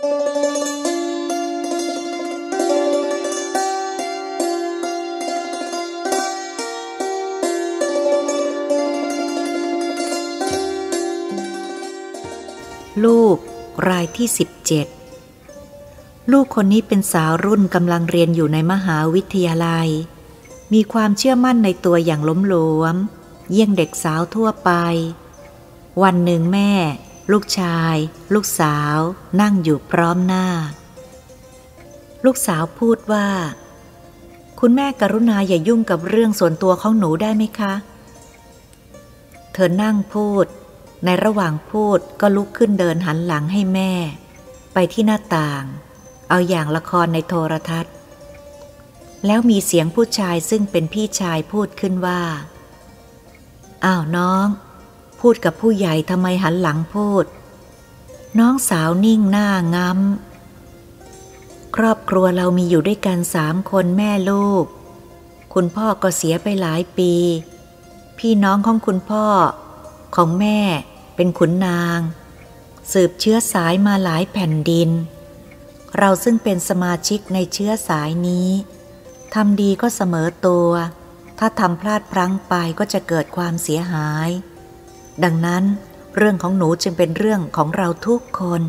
ลูกรายที่17ลูกคนนี้เป็นสาวรุ่นกำลังเรียนอยู่ในมหาวิทยาลัยมีความเชื่อมั่นในตัวอย่างล้มหลวมเยี่ยงเด็กสาวทั่วไปวันหนึ่งแม่ลูกชายลูกสาวนั่งอยู่พร้อมหน้าลูกสาวพูดว่าคุณแม่กรุณาอย่ายุ่งกับเรื่องส่วนตัวของหนูได้ไหมคะเธอนั่งพูดในระหว่างพูดก็ลุกขึ้นเดินหันหลังให้แม่ไปที่หน้าต่างเอาอย่างละครในโทรทัศน์แล้วมีเสียงผู้ชายซึ่งเป็นพี่ชายพูดขึ้นว่าอ้าวน้องพูดกับผู้ใหญ่ทำไมหันหลังพูดน้องสาวนิ่งหน้างำ้ำครอบครัวเรามีอยู่ด้วยกัน3 คนแม่ลูกคุณพ่อก็เสียไปหลายปีพี่น้องของคุณพ่อของแม่เป็นขุนนางสืบเชื้อสายมาหลายแผ่นดินเราซึ่งเป็นสมาชิกในเชื้อสายนี้ทำดีก็เสมอตัวถ้าทำพลาดพลั้งไปก็จะเกิดความเสียหายดังนั้นเรื่องของหนูจึงเป็นเรื่องของเราทุกคน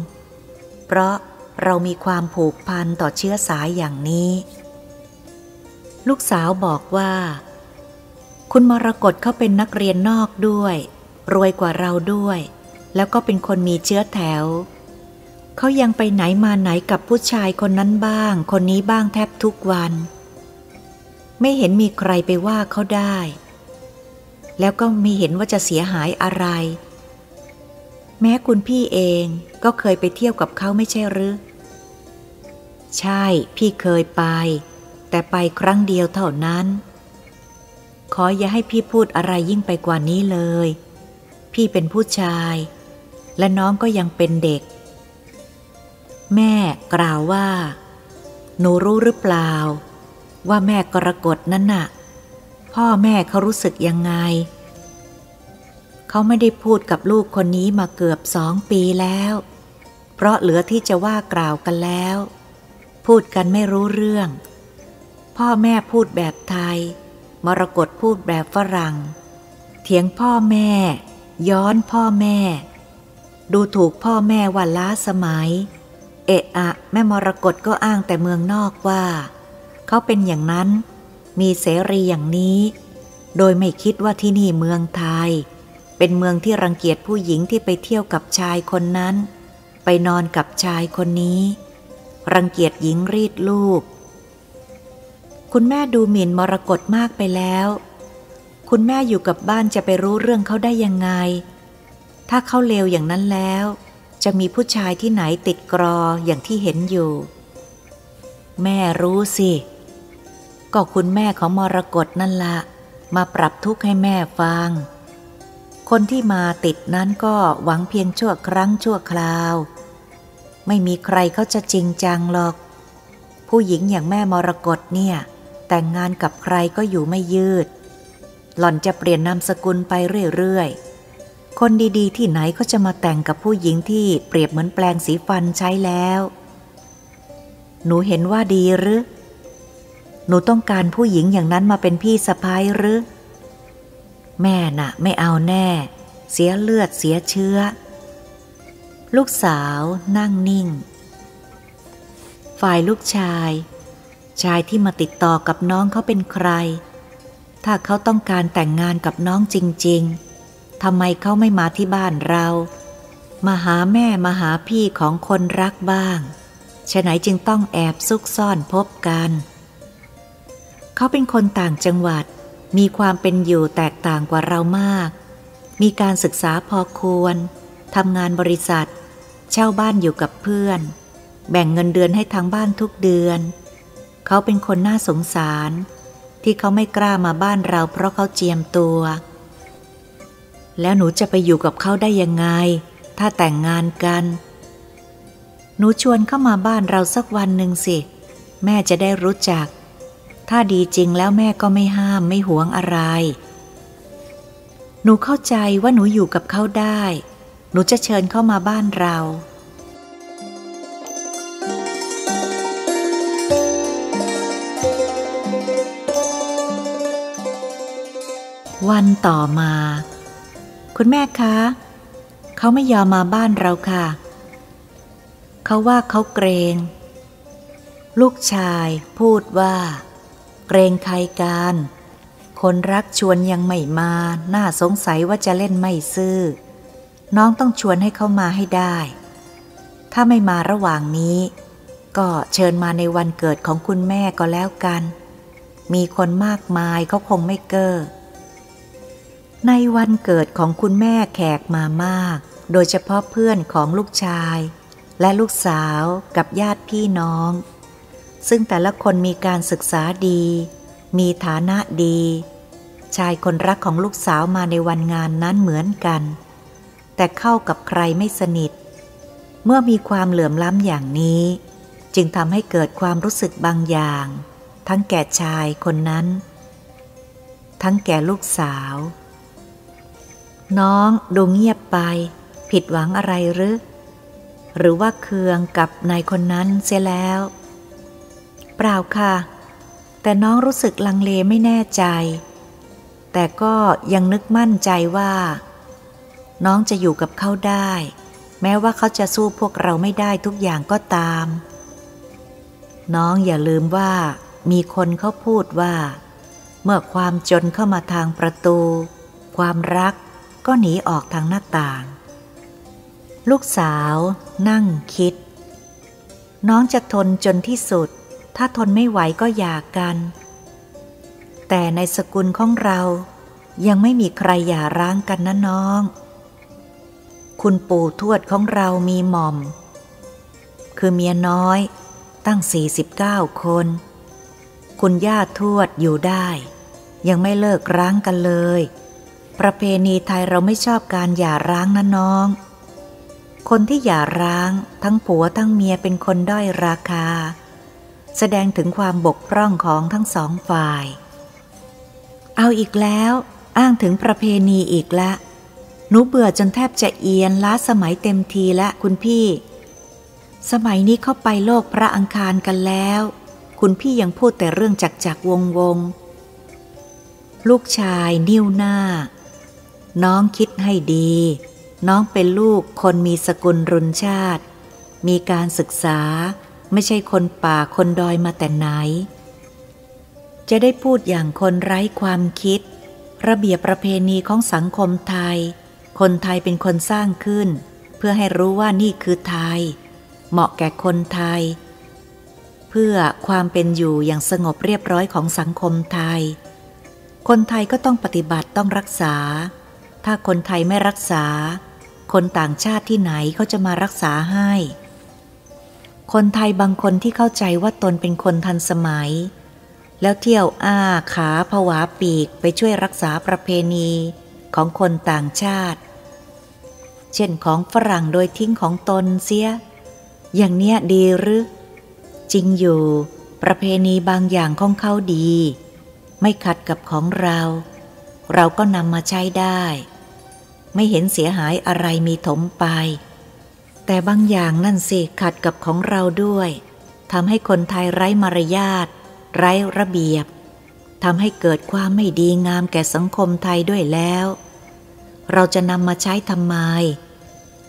เพราะเรามีความผูกพันต่อเชื้อสายอย่างนี้ลูกสาวบอกว่าคุณมรกตเขาเป็นนักเรียนนอกด้วยรวยกว่าเราด้วยแล้วก็เป็นคนมีเชื้อแถวเขายังไปไหนมาไหนกับผู้ชายคนนั้นบ้างคนนี้บ้างแทบทุกวันไม่เห็นมีใครไปว่าเขาได้แล้วก็ไม่เห็นว่าจะเสียหายอะไรแม้คุณพี่เองก็เคยไปเที่ยวกับเขาไม่ใช่หรือใช่พี่เคยไปแต่ไปครั้งเดียวเท่านั้นขออย่าให้พี่พูดอะไรยิ่งไปกว่านี้เลยพี่เป็นผู้ชายและน้องก็ยังเป็นเด็กแม่กล่าวว่าหนูรู้หรือเปล่าว่าแม่กรกฎนั้นน่ะพ่อแม่เขารู้สึกยังไงเขาไม่ได้พูดกับลูกคนนี้มาเกือบ2 ปีแล้วเพราะเหลือที่จะว่ากล่าวกันแล้วพูดกันไม่รู้เรื่องพ่อแม่พูดแบบไทยมรกตพูดแบบฝรั่งเถียงพ่อแม่ย้อนพ่อแม่ดูถูกพ่อแม่ว่าล้าสมัยเอะอะแม่มรกตก็อ้างแต่เมืองนอกว่าเขาเป็นอย่างนั้นมีเสรีอย่างนี้โดยไม่คิดว่าที่นี่เมืองไทยเป็นเมืองที่รังเกียจผู้หญิงที่ไปเที่ยวกับชายคนนั้นไปนอนกับชายคนนี้รังเกียจหญิงรีดลูกคุณแม่ดูหมิ่นมรกตมากไปแล้วคุณแม่อยู่กับบ้านจะไปรู้เรื่องเขาได้ยังไงถ้าเขาเลวอย่างนั้นแล้วจะมีผู้ชายที่ไหนติดกรออย่างที่เห็นอยู่แม่รู้สิก็คุณแม่ของมรกตนั่นละมาปรับทุกข์ให้แม่ฟังคนที่มาติดนั้นก็หวังเพียงชั่วครั้งชั่วคราวไม่มีใครเขาจะจริงจังหรอกผู้หญิงอย่างแม่มรกตเนี่ยแต่งงานกับใครก็อยู่ไม่ยืดหล่อนจะเปลี่ยนนามสกุลไปเรื่อยๆคนดีๆที่ไหนก็จะมาแต่งกับผู้หญิงที่เปรียบเหมือนแปรงสีฟันใช้แล้วหนูเห็นว่าดีหรือหนูต้องการผู้หญิงอย่างนั้นมาเป็นพี่สะใภ้หรือแม่น่ะไม่เอาแน่เสียเลือดเสียเชื้อลูกสาวนั่งนิ่งฝ่ายลูกชายที่มาติดต่อกับน้องเขาเป็นใครถ้าเขาต้องการแต่งงานกับน้องจริงๆทำไมเขาไม่มาที่บ้านเรามาหาแม่มาหาพี่ของคนรักบ้างฉะไหนจึงต้องแอบซุกซ่อนพบกันเขาเป็นคนต่างจังหวัดมีความเป็นอยู่แตกต่างกว่าเรามากมีการศึกษาพอควรทำงานบริษัทเช่าบ้านอยู่กับเพื่อนแบ่งเงินเดือนให้ทางบ้านทุกเดือนเขาเป็นคนน่าสงสารที่เขาไม่กล้ามาบ้านเราเพราะเขาเจียมตัวแล้วหนูจะไปอยู่กับเขาได้ยังไงถ้าแต่งงานกันหนูชวนเข้ามาบ้านเราสักวันหนึ่งสิแม่จะได้รู้จักถ้าดีจริงแล้วแม่ก็ไม่ห้ามไม่หวงอะไรหนูเข้าใจว่าหนูอยู่กับเขาได้หนูจะเชิญเข้ามาบ้านเรา วันต่อมาคุณแม่คะเขาไม่ยอมมาบ้านเราค่ะเขาว่าเขาเกรงลูกชายพูดว่าเกรงใครกันคนรักชวนยังไม่มาน่าสงสัยว่าจะเล่นไม่ซื่อน้องต้องชวนให้เขามาให้ได้ถ้าไม่มาระหว่างนี้ก็เชิญมาในวันเกิดของคุณแม่ก็แล้วกันมีคนมากมายเขาคงไม่เก้อในวันเกิดของคุณแม่แขกมามากโดยเฉพาะเพื่อนของลูกชายและลูกสาวกับญาติพี่น้องซึ่งแต่ละคนมีการศึกษาดีมีฐานะดีชายคนรักของลูกสาวมาในวันงานนั้นเหมือนกันแต่เข้ากับใครไม่สนิทเมื่อมีความเหลื่อมล้ำอย่างนี้จึงทำให้เกิดความรู้สึกบางอย่างทั้งแก่ชายคนนั้นทั้งแก่ลูกสาวน้องดูเงียบไปผิดหวังอะไรหรือว่าเคืองกับนายคนนั้นเสียแล้วเปล่าค่ะแต่น้องรู้สึกลังเลไม่แน่ใจแต่ก็ยังนึกมั่นใจว่าน้องจะอยู่กับเขาได้แม้ว่าเขาจะสู้พวกเราไม่ได้ทุกอย่างก็ตามน้องอย่าลืมว่ามีคนเขาพูดว่าเมื่อความจนเข้ามาทางประตูความรักก็หนีออกทางหน้าต่างลูกสาวนั่งคิดน้องจะทนจนที่สุดถ้าทนไม่ไหวก็หย่ากันแต่ในสกุลของเรายังไม่มีใครหย่าร้างกันนะน้องคุณปู่ทวดของเรามีหม่อมคือเมียน้อยตั้ง49คนคุณย่าทวดอยู่ได้ยังไม่เลิกร้างกันเลยประเพณีไทยเราไม่ชอบการหย่าร้างนะน้องคนที่หย่าร้างทั้งผัวทั้งเมียเป็นคนด้อยราคาแสดงถึงความบกพร่องของทั้งสองฝ่ายเอาอีกแล้วอ้างถึงประเพณีอีกละหนูเบื่อจนแทบจะเอียนล้าสมัยเต็มทีละคุณพี่สมัยนี้เข้าไปโลกพระอังคารกันแล้วคุณพี่ยังพูดแต่เรื่องจักวงลูกชายนิ้วหน้าน้องคิดให้ดีน้องเป็นลูกคนมีสกุลรุนชาติมีการศึกษาไม่ใช่คนป่าคนดอยมาแต่ไหนจะได้พูดอย่างคนไร้ความคิดระเบียบประเพณีของสังคมไทยคนไทยเป็นคนสร้างขึ้นเพื่อให้รู้ว่านี่คือไทยเหมาะแก่คนไทยเพื่อความเป็นอยู่อย่างสงบเรียบร้อยของสังคมไทยคนไทยก็ต้องปฏิบัติต้องรักษาถ้าคนไทยไม่รักษาคนต่างชาติที่ไหนเขาจะมารักษาให้คนไทยบางคนที่เข้าใจว่าตนเป็นคนทันสมัยแล้วเที่ยวอ้าขาผวาปีกไปช่วยรักษาประเพณีของคนต่างชาติเช่นของฝรั่งโดยทิ้งของตนเสียอย่างเนี้ยดีหรือจริงอยู่ประเพณีบางอย่างของเขาดีไม่ขัดกับของเราเราก็นำมาใช้ได้ไม่เห็นเสียหายอะไรมีถมไปแต่บางอย่างนั่นสิขัดกับของเราด้วยทำให้คนไทยไร้มารยาทไร้ระเบียบทำให้เกิดความไม่ดีงามแก่สังคมไทยด้วยแล้วเราจะนำมาใช้ทำไม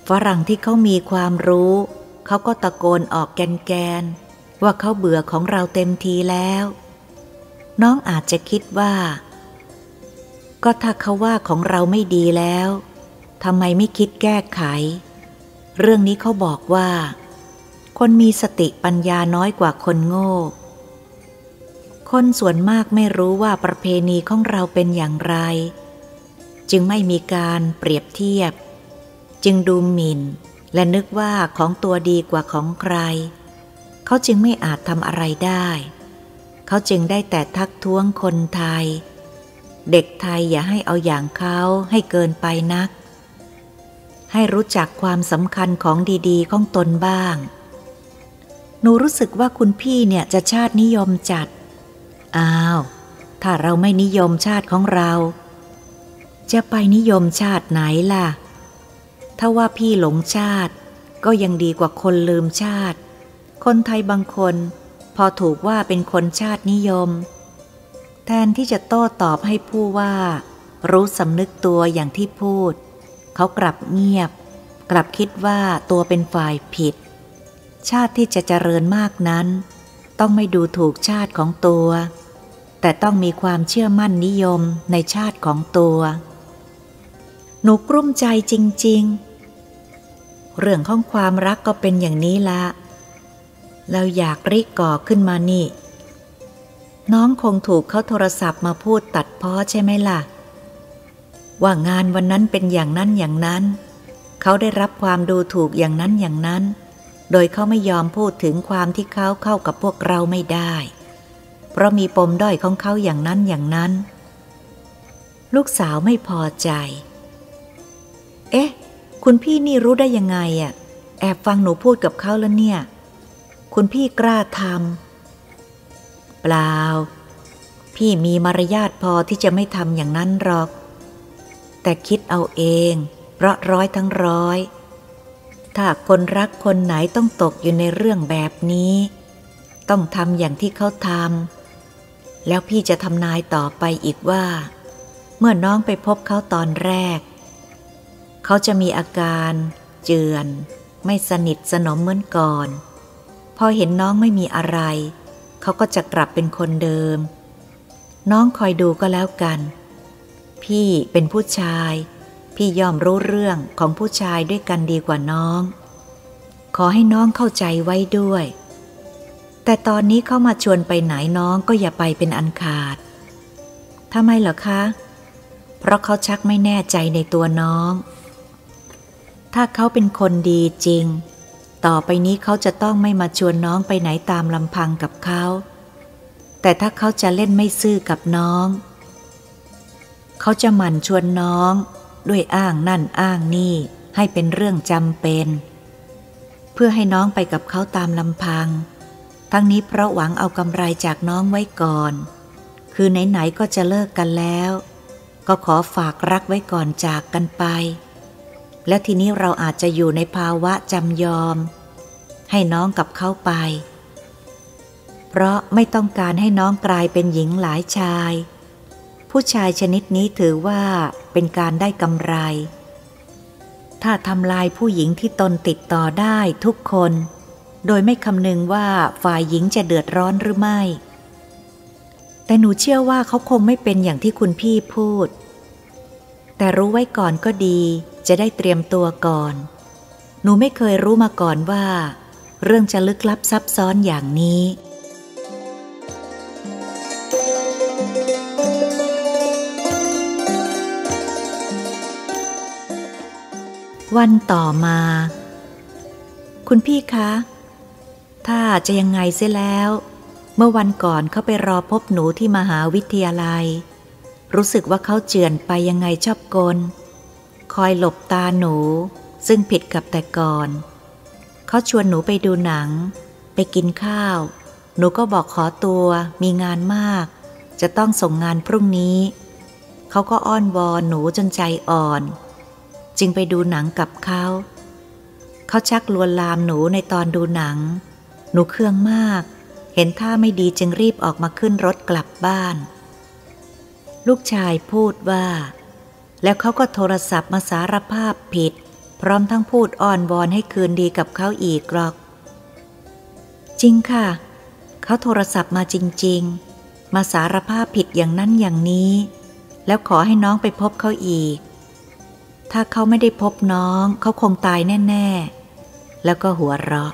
ฝรั่งที่เขามีความรู้เขาก็ตะโกนออกแกนว่าเขาเบื่อของเราเต็มทีแล้วน้องอาจจะคิดว่าก็ถ้าเขาว่าของเราไม่ดีแล้วทำไมไม่คิดแก้ไขเรื่องนี้เขาบอกว่าคนมีสติปัญญาน้อยกว่าคนโง่คนส่วนมากไม่รู้ว่าประเพณีของเราเป็นอย่างไรจึงไม่มีการเปรียบเทียบจึงดูหมิ่นและนึกว่าของตัวดีกว่าของใครเขาจึงไม่อาจทำอะไรได้เขาจึงได้แต่ทักท้วงคนไทยเด็กไทยอย่าให้เอาอย่างเขาให้เกินไปนักให้รู้จักความสำคัญของดีๆของตนบ้างหนูรู้สึกว่าคุณพี่เนี่ยจะชาตินิยมจัดอ้าวถ้าเราไม่นิยมชาติของเราจะไปนิยมชาติไหนล่ะถ้าว่าพี่หลงชาติก็ยังดีกว่าคนลืมชาติคนไทยบางคนพอถูกว่าเป็นคนชาตินิยมแทนที่จะโต้ตอบให้ผู้ว่า รู้สำนึกตัวอย่างที่พูดเขากลับเงียบกลับคิดว่าตัวเป็นฝ่ายผิดชาติที่จะเจริญมากนั้นต้องไม่ดูถูกชาติของตัวแต่ต้องมีความเชื่อมั่นนิยมในชาติของตัวหนูกลุ้มใจจริงๆเรื่องของความรักก็เป็นอย่างนี้ละเราอยากริก่อขึ้นมานี่น้องคงถูกเขาโทรศัพท์มาพูดตัดพ้อใช่ไหมล่ะว่างานวันนั้นเป็นอย่างนั้นอย่างนั้นเขาได้รับความดูถูกอย่างนั้นอย่างนั้นโดยเขาไม่ยอมพูดถึงความที่เขาเข้ากับพวกเราไม่ได้เพราะมีปมด้อยของเขาอย่างนั้นอย่างนั้นลูกสาวไม่พอใจเอ๊ะคุณพี่นี่รู้ได้ยังไงอ่ะแอบฟังหนูพูดกับเขาแล้วเนี่ยคุณพี่กล้าทำเปล่าพี่มีมารยาทพอที่จะไม่ทำอย่างนั้นหรอกแต่คิดเอาเองเพราะร้อยทั้งร้อยถ้าคนรักคนไหนต้องตกอยู่ในเรื่องแบบนี้ต้องทำอย่างที่เขาทำแล้วพี่จะทำนายต่อไปอีกว่าเมื่อน้องไปพบเขาตอนแรกเขาจะมีอาการเจือนไม่สนิทสนมเหมือนก่อนพอเห็นน้องไม่มีอะไรเขาก็จะกลับเป็นคนเดิมน้องคอยดูก็แล้วกันพี่เป็นผู้ชายพี่ยอมรู้เรื่องของผู้ชายด้วยกันดีกว่าน้องขอให้น้องเข้าใจไว้ด้วยแต่ตอนนี้เขามาชวนไปไหนน้องก็อย่าไปเป็นอันขาดทำไมเหรอคะเพราะเขาชักไม่แน่ใจในตัวน้องถ้าเขาเป็นคนดีจริงต่อไปนี้เขาจะต้องไม่มาชวนน้องไปไหนตามลำพังกับเขาแต่ถ้าเขาจะเล่นไม่ซื่อกับน้องเขาจะหมั่นชวนน้องด้วยอ้างนั่นอ้างนี่ให้เป็นเรื่องจำเป็นเพื่อให้น้องไปกับเขาตามลำพังทั้งนี้เพราะหวังเอากำไรจากน้องไว้ก่อนคือไหนๆก็จะเลิกกันแล้วก็ขอฝากรักไว้ก่อนจากกันไปและทีนี้เราอาจจะอยู่ในภาวะจำยอมให้น้องกับเขาไปเพราะไม่ต้องการให้น้องกลายเป็นหญิงหลายชายผู้ชายชนิดนี้ถือว่าเป็นการได้กำไรถ้าทำลายผู้หญิงที่ตนติดต่อได้ทุกคนโดยไม่คำนึงว่าฝ่ายหญิงจะเดือดร้อนหรือไม่แต่หนูเชื่อว่าเขาคงไม่เป็นอย่างที่คุณพี่พูดแต่รู้ไว้ก่อนก็ดีจะได้เตรียมตัวก่อนหนูไม่เคยรู้มาก่อนว่าเรื่องจะลึกลับซับซ้อนอย่างนี้วันต่อมาคุณพี่คะถ้าจะยังไงเสียแล้วเมื่อวันก่อนเขาไปรอพบหนูที่มหาวิทยาลัยรู้สึกว่าเขาเจือนไปยังไงชอบกลคอยหลบตาหนูซึ่งผิดกับแต่ก่อนเขาชวนหนูไปดูหนังไปกินข้าวหนูก็บอกขอตัวมีงานมากจะต้องส่งงานพรุ่งนี้เขาก็อ้อนวอนหนูจนใจอ่อนจึงไปดูหนังกับเขาเขาชักลวนลามหนูในตอนดูหนังหนูเคืองมากเห็นท่าไม่ดีจึงรีบออกมาขึ้นรถกลับบ้านลูกชายพูดว่าแล้วเขาก็โทรศัพท์มาสารภาพผิดพร้อมทั้งพูดอ้อนวอนให้คืนดีกับเขาอีกหรอกจริงค่ะเขาโทรศัพท์มาจริงๆมาสารภาพผิดอย่างนั้นอย่างนี้แล้วขอให้น้องไปพบเขาอีกถ้าเขาไม่ได้พบน้องเขาคงตายแน่ๆแล้วก็หัวเราะ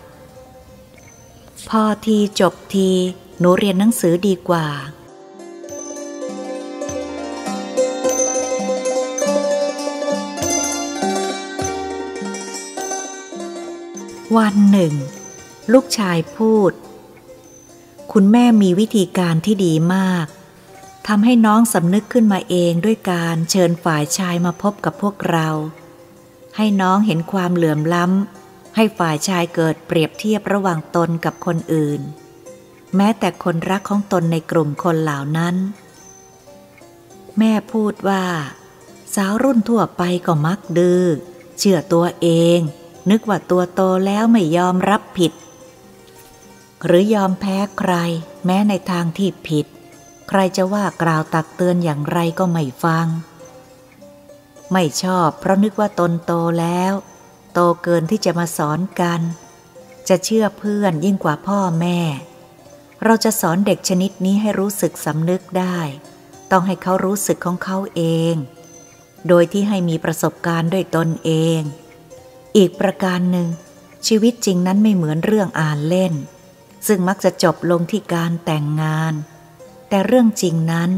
พอทีจบทีหนูเรียนหนังสือดีกว่าวันหนึ่งลูกชายพูดคุณแม่มีวิธีการที่ดีมากทำให้น้องสำนึกขึ้นมาเองด้วยการเชิญฝ่ายชายมาพบกับพวกเราให้น้องเห็นความเหลื่อมล้ำให้ฝ่ายชายเกิดเปรียบเทียบระหว่างตนกับคนอื่นแม้แต่คนรักของตนในกลุ่มคนเหล่านั้นแม่พูดว่าสาวรุ่นทั่วไปก็มักดื้อเชื่อตัวเองนึกว่าตัวโตแล้วไม่ยอมรับผิดหรือยอมแพ้ใครแม้ในทางที่ผิดใครจะว่ากล่าวตักเตือนอย่างไรก็ไม่ฟัง ไม่ชอบเพราะนึกว่าตนโตแล้วโตเกินที่จะมาสอนกันจะเชื่อเพื่อนยิ่งกว่าพ่อแม่เราจะสอนเด็กชนิดนี้ให้รู้สึกสำนึกได้ต้องให้เขารู้สึกของเขาเองโดยที่ให้มีประสบการณ์ด้วยตนเองอีกประการหนึ่งชีวิตจริงนั้นไม่เหมือนเรื่องอ่านเล่นซึ่งมักจะจบลงที่การแต่งงานแต่เรื่องจริงนั้น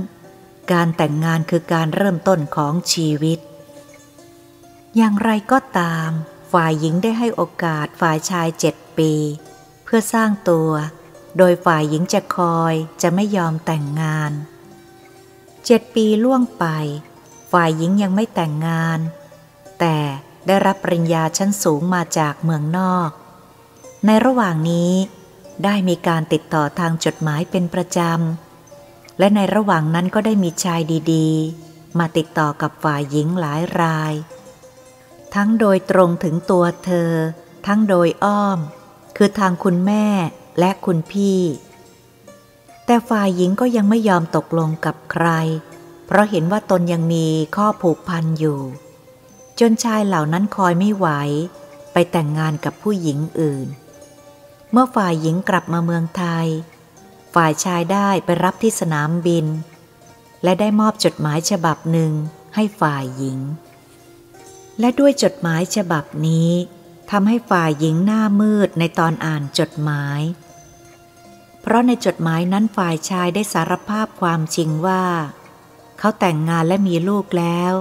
การแต่งงานคือการเริ่มต้นของชีวิตอย่างไรก็ตามฝ่ายหญิงได้ให้โอกาสฝ่ายชาย7 ปีเพื่อสร้างตัวโดยฝ่ายหญิงจะคอยจะไม่ยอมแต่งงาน7 ปีล่วงไปฝ่ายหญิงยังไม่แต่งงานแต่ได้รับปริญญาชั้นสูงมาจากเมืองนอกในระหว่างนี้ได้มีการติดต่อทางจดหมายเป็นประจำและในระหว่างนั้นก็ได้มีชายดีๆมาติดต่อกับฝ่ายหญิงหลายรายทั้งโดยตรงถึงตัวเธอทั้งโดยอ้อมคือทางคุณแม่และคุณพี่แต่ฝ่ายหญิงก็ยังไม่ยอมตกลงกับใครเพราะเห็นว่าตนยังมีข้อผูกพันอยู่จนชายเหล่านั้นคอยไม่ไหวไปแต่งงานกับผู้หญิงอื่นเมื่อฝ่ายหญิงกลับมาเมืองไทยฝ่ายชายได้ไปรับที่สนามบินและได้มอบจดหมายฉบับหนึ่งให้ฝ่ายหญิงและด้วยจดหมายฉบับนี้ทำให้ฝ่ายหญิงหน้ามืดในตอนอ่านจดหมายเพราะในจดหมายนั้นฝ่ายชายได้สารภาพความจริงว่าเขาแต่งงานและมีลูกแล้ว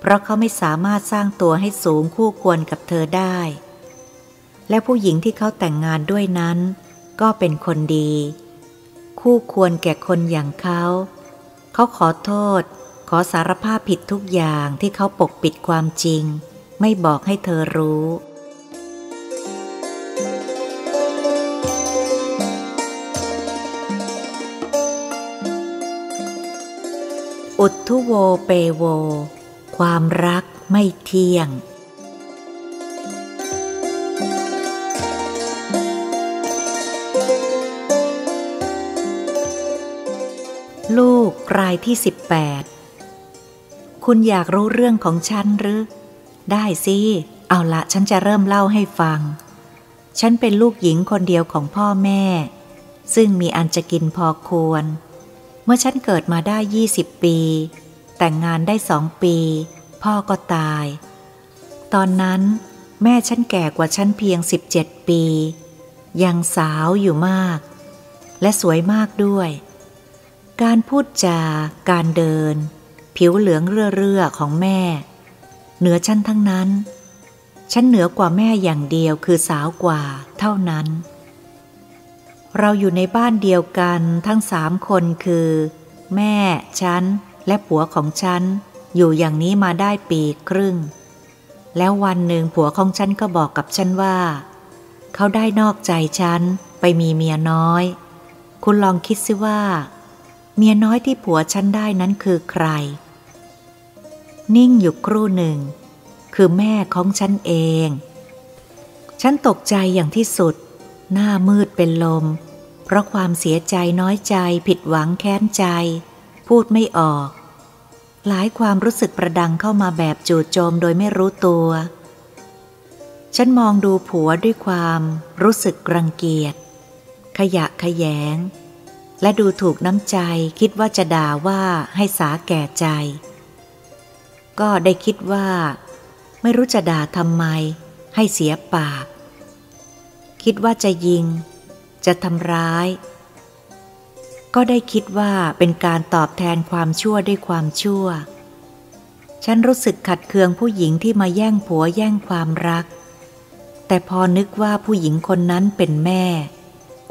เพราะเขาไม่สามารถสร้างตัวให้สูงคู่ควรกับเธอได้และผู้หญิงที่เขาแต่งงานด้วยนั้นก็เป็นคนดีคู่ควรแก่คนอย่างเขาขอโทษขอสารภาพผิดทุกอย่างที่เขาปกปิดความจริงไม่บอกให้เธอรู้อุทธุโวเปโวความรักไม่เที่ยงลูกรายที่18คุณอยากรู้เรื่องของฉันหรือได้สิเอาละฉันจะเริ่มเล่าให้ฟังฉันเป็นลูกหญิงคนเดียวของพ่อแม่ซึ่งมีอันจะกินพอควรเมื่อฉันเกิดมาได้20 ปีแต่งงานได้2 ปีพ่อก็ตายตอนนั้นแม่ฉันแก่กว่าฉันเพียง17 ปียังสาวอยู่มากและสวยมากด้วยการพูดจาการเดินผิวเหลืองเรื่อๆของแม่เหนือฉันทั้งนั้นฉันเหนือกว่าแม่อย่างเดียวคือสาวกว่าเท่านั้นเราอยู่ในบ้านเดียวกันทั้ง3 คนคือแม่ฉันและผัวของฉันอยู่อย่างนี้มาได้ปีครึ่งแล้ววันหนึ่งผัวของฉันก็บอกกับฉันว่าเขาได้นอกใจฉันไปมีเมียน้อยคุณลองคิดสิว่าเมียน้อยที่ผัวฉันได้นั้นคือใครนิ่งอยู่ครู่หนึ่งคือแม่ของฉันเองฉันตกใจอย่างที่สุดหน้ามืดเป็นลมเพราะความเสียใจน้อยใจผิดหวังแค้นใจพูดไม่ออกหลายความรู้สึกประดังเข้ามาแบบจู่โจมโดยไม่รู้ตัวฉันมองดูผัวด้วยความรู้สึกรังเกียจขยะแขยงและดูถูกน้ำใจคิดว่าจะด่าว่าให้สาแก่ใจก็ได้คิดว่าไม่รู้จะด่าทำไมให้เสียปากคิดว่าจะยิงจะทำร้ายก็ได้คิดว่าเป็นการตอบแทนความชั่วด้วยความชั่วฉันรู้สึกขัดเคืองผู้หญิงที่มาแย่งผัวแย่งความรักแต่พอนึกว่าผู้หญิงคนนั้นเป็นแม่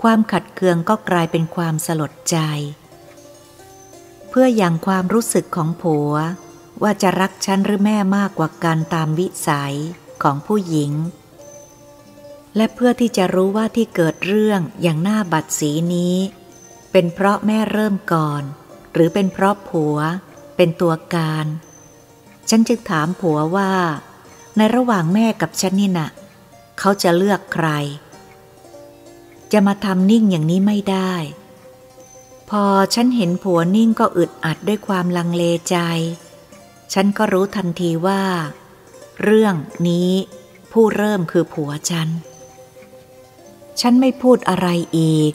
ความขัดเคืองก็กลายเป็นความสลดใจเพื่อยังความรู้สึกของผัวว่าจะรักฉันหรือแม่มากกว่ากันตามวิสัยของผู้หญิงและเพื่อที่จะรู้ว่าที่เกิดเรื่องอย่างหน้าบัดสีนี้เป็นเพราะแม่เริ่มก่อนหรือเป็นเพราะผัวเป็นตัวการฉันจึงถามผัวว่าในระหว่างแม่กับฉันนี่นะเขาจะเลือกใครจะมาทำนิ่งอย่างนี้ไม่ได้พอฉันเห็นผัวนิ่งก็อึดอัดด้วยความลังเลใจ ฉันก็รู้ทันทีว่าเรื่องนี้ผู้เริ่มคือผัวฉันไม่พูดอะไรอีก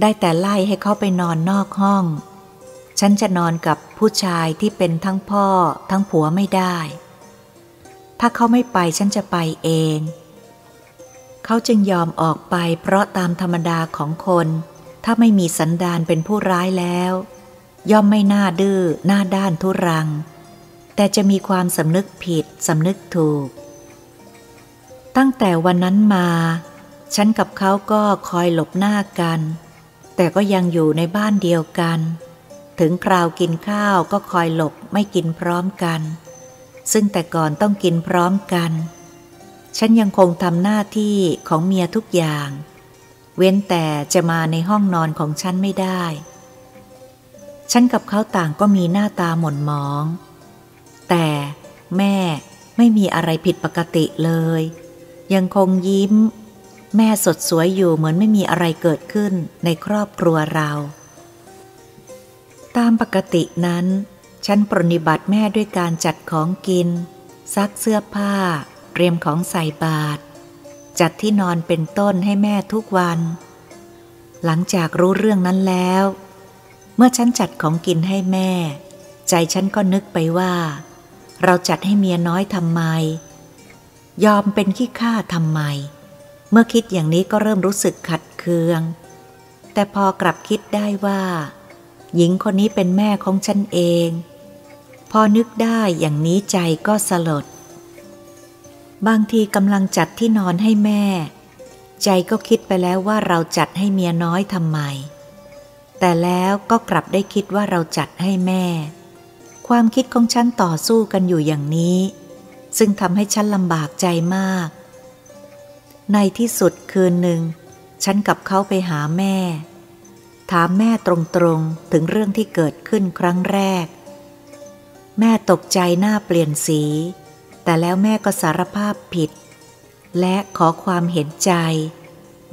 ได้แต่ไล่ให้เขาไปนอนนอกห้องฉันจะนอนกับผู้ชายที่เป็นทั้งพ่อทั้งผัวไม่ได้ถ้าเขาไม่ไปฉันจะไปเองเขาจึงยอมออกไปเพราะตามธรรมดาของคนถ้าไม่มีสันดานเป็นผู้ร้ายแล้วย่อมไม่น่าดื้อหน้าด้านทุรังแต่จะมีความสำนึกผิดสำนึกถูกตั้งแต่วันนั้นมาฉันกับเขาก็คอยหลบหน้ากันแต่ก็ยังอยู่ในบ้านเดียวกันถึงคราวกินข้าวก็คอยหลบไม่กินพร้อมกันซึ่งแต่ก่อนต้องกินพร้อมกันฉันยังคงทำหน้าที่ของเมียทุกอย่างเว้นแต่จะมาในห้องนอนของฉันไม่ได้ฉันกับเขาต่างก็มีหน้าตาหม่นหมองแต่แม่ไม่มีอะไรผิดปกติเลยยังคงยิ้มแม่สดสวยอยู่เหมือนไม่มีอะไรเกิดขึ้นในครอบครัวเราตามปกตินั้นฉันปรนนิบัติแม่ด้วยการจัดของกินซักเสื้อผ้าเตรียมของใส่บาตรจัดที่นอนเป็นต้นให้แม่ทุกวันหลังจากรู้เรื่องนั้นแล้วเมื่อฉันจัดของกินให้แม่ใจฉันก็นึกไปว่าเราจัดให้เมียน้อยทำไมยอมเป็นขี้ข้าทำไมเมื่อคิดอย่างนี้ก็เริ่มรู้สึกขัดเคืองแต่พอกลับคิดได้ว่าหญิงคนนี้เป็นแม่ของฉันเองพอนึกได้อย่างนี้ใจก็สลดบางทีกำลังจัดที่นอนให้แม่ใจก็คิดไปแล้วว่าเราจัดให้เมียน้อยทำไมแต่แล้วก็กลับได้คิดว่าเราจัดให้แม่ความคิดของฉันต่อสู้กันอยู่อย่างนี้ซึ่งทำให้ฉันลำบากใจมากในที่สุดคืนหนึ่งฉันกับเขาไปหาแม่ถามแม่ตรงๆถึงเรื่องที่เกิดขึ้นครั้งแรกแม่ตกใจหน้าเปลี่ยนสีแต่แล้วแม่ก็สารภาพผิดและขอความเห็นใจ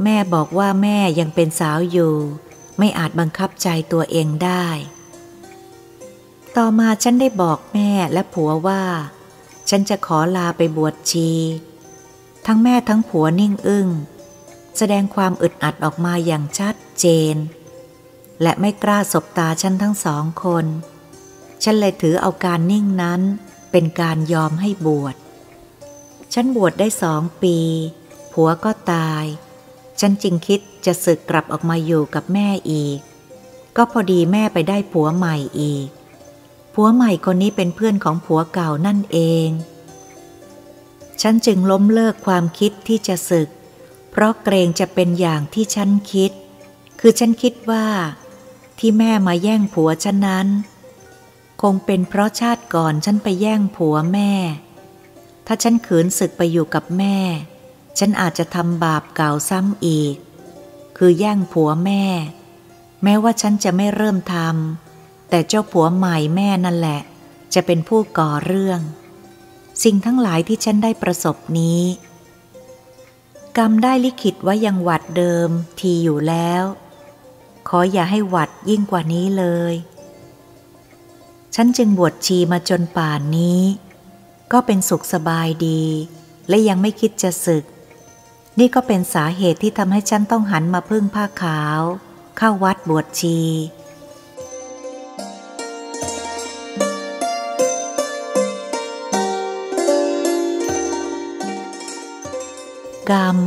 แม่บอกว่าแม่ยังเป็นสาวอยู่ไม่อาจบังคับใจตัวเองได้ต่อมาฉันได้บอกแม่และผัวว่าฉันจะขอลาไปบวชชีทั้งแม่ทั้งผัวนิ่งอึ้งแสดงความอึดอัดออกมาอย่างชัดเจนและไม่กล้าสบตาฉันทั้งสองคนฉันเลยถือเอาการนิ่งนั้นเป็นการยอมให้บวชฉันบวชได้2 ปีผัวก็ตายฉันจึงคิดจะสึกกลับออกมาอยู่กับแม่อีกก็พอดีแม่ไปได้ผัวใหม่อีกผัวใหม่คนนี้เป็นเพื่อนของผัวเก่านั่นเองฉันจึงล้มเลิกความคิดที่จะสึกเพราะเกรงจะเป็นอย่างที่ฉันคิดคือฉันคิดว่าที่แม่มาแย่งผัวฉันนั้นคงเป็นเพราะชาติก่อนฉันไปแย่งผัวแม่ถ้าฉันขืนสึกไปอยู่กับแม่ฉันอาจจะทำบาปเก่าซ้ำอีกคือแย่งผัวแม่แม้ว่าฉันจะไม่เริ่มทำแต่เจ้าผัวใหม่แม่นั่นแหละจะเป็นผู้ก่อเรื่องสิ่งทั้งหลายที่ฉันได้ประสบนี้กรรมได้ลิขิตไว้ยังหวัดเดิมทีอยู่แล้วขออย่าให้หวัดยิ่งกว่านี้เลยฉันจึงบวชชีมาจนป่านนี้ก็เป็นสุขสบายดีและยังไม่คิดจะสึกนี่ก็เป็นสาเหตุที่ทำให้ฉันต้องหันมาพึ่งผ้าขาวเข้าวัดบวชชีกรรม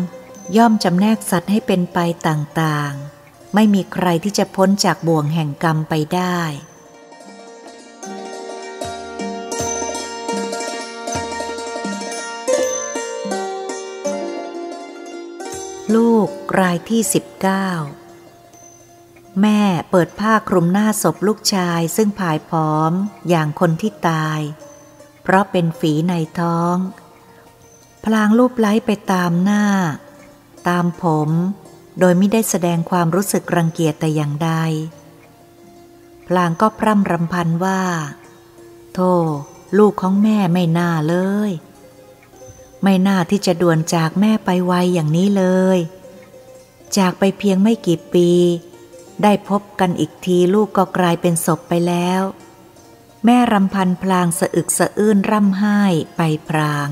ย่อมจำแนกสัตว์ให้เป็นไปต่างๆไม่มีใครที่จะพ้นจากบ่วงแห่งกรรมไปได้ลูกรายที่19แม่เปิดผ้าคลุมหน้าศพลูกชายซึ่งผายผอมอย่างคนที่ตายเพราะเป็นฝีในท้องพลางลูบไล้ไปตามหน้าตามผมโดยไม่ได้แสดงความรู้สึกรังเกียจแต่อย่างใดพลางก็พร่ำรำพันว่าโธ่ลูกของแม่ไม่น่าเลยไม่น่าที่จะด่วนจากแม่ไปไวอย่างนี้เลยจากไปเพียงไม่กี่ปีได้พบกันอีกทีลูกก็กลายเป็นศพไปแล้ว แม่รำพันพลางสะอึกสะอื้นร่ำไห้ไปพลาง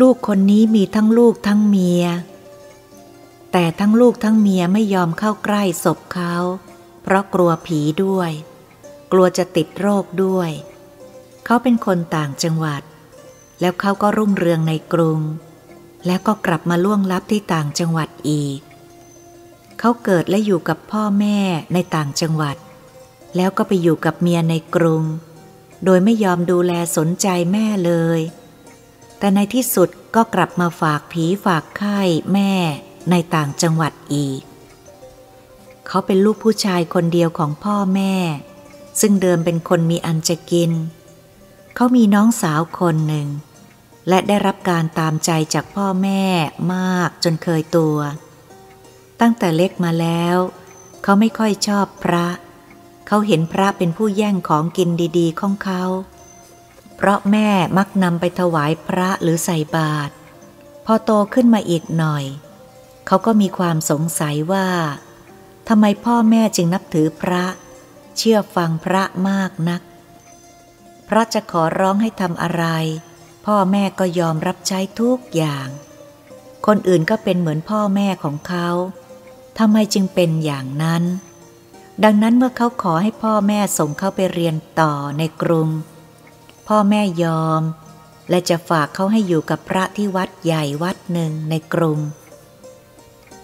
ลูกคนนี้มีทั้งลูกทั้งเมียแต่ทั้งลูกทั้งเมียไม่ยอมเข้าใกล้ศพเขาเพราะกลัวผีด้วยกลัวจะติดโรคด้วยเขาเป็นคนต่างจังหวัดแล้วเขาก็รุ่งเรืองในกรุงแล้วก็กลับมาล่วงลับที่ต่างจังหวัดอีกเขาเกิดและอยู่กับพ่อแม่ในต่างจังหวัดแล้วก็ไปอยู่กับเมียในกรุงโดยไม่ยอมดูแลสนใจแม่เลยแต่ในที่สุดก็กลับมาฝากผีฝากไข้แม่ในต่างจังหวัดอีกเขาเป็นลูกผู้ชายคนเดียวของพ่อแม่ซึ่งเดิมเป็นคนมีอันจะกินเขามีน้องสาวคนหนึ่งและได้รับการตามใจจากพ่อแม่มากจนเคยตัวตั้งแต่เล็กมาแล้วเขาไม่ค่อยชอบพระเขาเห็นพระเป็นผู้แย่งของกินดีๆของเขาเพราะแม่มักนำไปถวายพระหรือใส่บาตรพอโตขึ้นมาอีกหน่อยเขาก็มีความสงสัยว่าทำไมพ่อแม่จึงนับถือพระเชื่อฟังพระมากนักพระจะขอร้องให้ทำอะไรพ่อแม่ก็ยอมรับใช้ทุกอย่างคนอื่นก็เป็นเหมือนพ่อแม่ของเขาทำไมจึงเป็นอย่างนั้นดังนั้นเมื่อเขาขอให้พ่อแม่ส่งเขาไปเรียนต่อในกรุงพ่อแม่ยอมและจะฝากเขาให้อยู่กับพระที่วัดใหญ่วัดหนึ่งในกรุง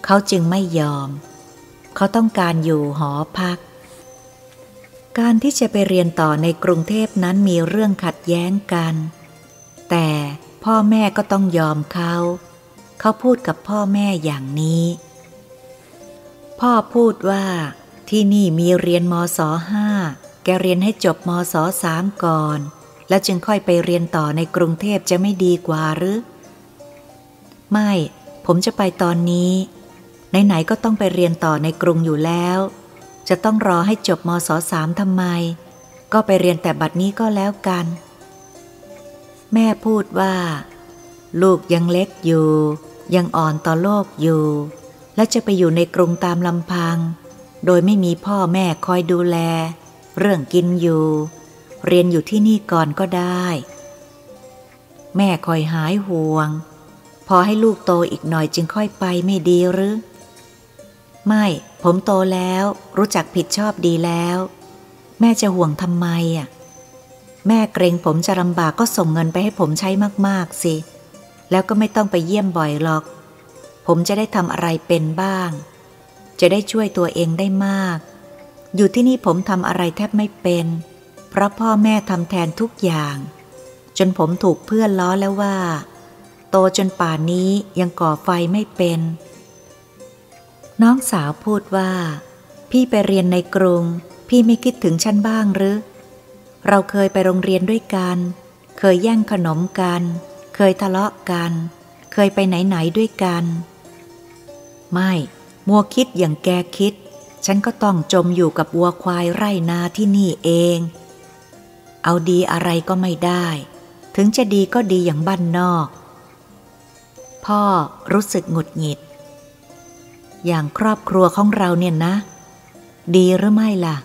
เขาจึงไม่ยอมเขาต้องการอยู่หอพักการที่จะไปเรียนต่อในกรุงเทพนั้นมีเรื่องขัดแย้งกันแต่พ่อแม่ก็ต้องยอมเขาพูดกับพ่อแม่อย่างนี้พ่อพูดว่าที่นี่มีเรียนมศ.5 แกเรียนให้จบมศ.3 ก่อนแล้วจึงค่อยไปเรียนต่อในกรุงเทพจะไม่ดีกว่าหรือไม่ผมจะไปตอนนี้ไหนๆก็ต้องไปเรียนต่อในกรุงอยู่แล้วจะต้องรอให้จบมศ.3 ทำไมก็ไปเรียนแต่บัดนี้ก็แล้วกันแม่พูดว่าลูกยังเล็กอยู่ยังอ่อนต่อโลกอยู่และจะไปอยู่ในกรุงตามลำพังโดยไม่มีพ่อแม่คอยดูแลเรื่องกินอยู่เรียนอยู่ที่นี่ก่อนก็ได้แม่คอยหายห่วงพอให้ลูกโตอีกหน่อยจึงค่อยไปไม่ดีหรือไม่ผมโตแล้วรู้จักผิดชอบดีแล้วแม่จะห่วงทำไมอ่ะแม่เกรงผมจะลำบากก็ส่งเงินไปให้ผมใช้มากๆสิแล้วก็ไม่ต้องไปเยี่ยมบ่อยหรอกผมจะได้ทำอะไรเป็นบ้างจะได้ช่วยตัวเองได้มากอยู่ที่นี่ผมทำอะไรแทบไม่เป็นเพราะพ่อแม่ทำแทนทุกอย่างจนผมถูกเพื่อนล้อแล้วว่าโตจนป่านนี้ยังก่อไฟไม่เป็นน้องสาวพูดว่าพี่ไปเรียนในกรุงพี่ไม่คิดถึงฉันบ้างหรือเราเคยไปโรงเรียนด้วยกันเคยแย่งขนมกันเคยทะเลาะกันเคยไปไหนๆด้วยกันไม่มัวคิดอย่างแกคิดฉันก็ต้องจมอยู่กับวัวควายไร่นาที่นี่เองเอาดีอะไรก็ไม่ได้ถึงจะดีก็ดีอย่างบ้านนอกพ่อรู้สึกหงุดหงิดอย่างครอบครัวของเราเนี่ยนะดีหรือไม่ล่ะ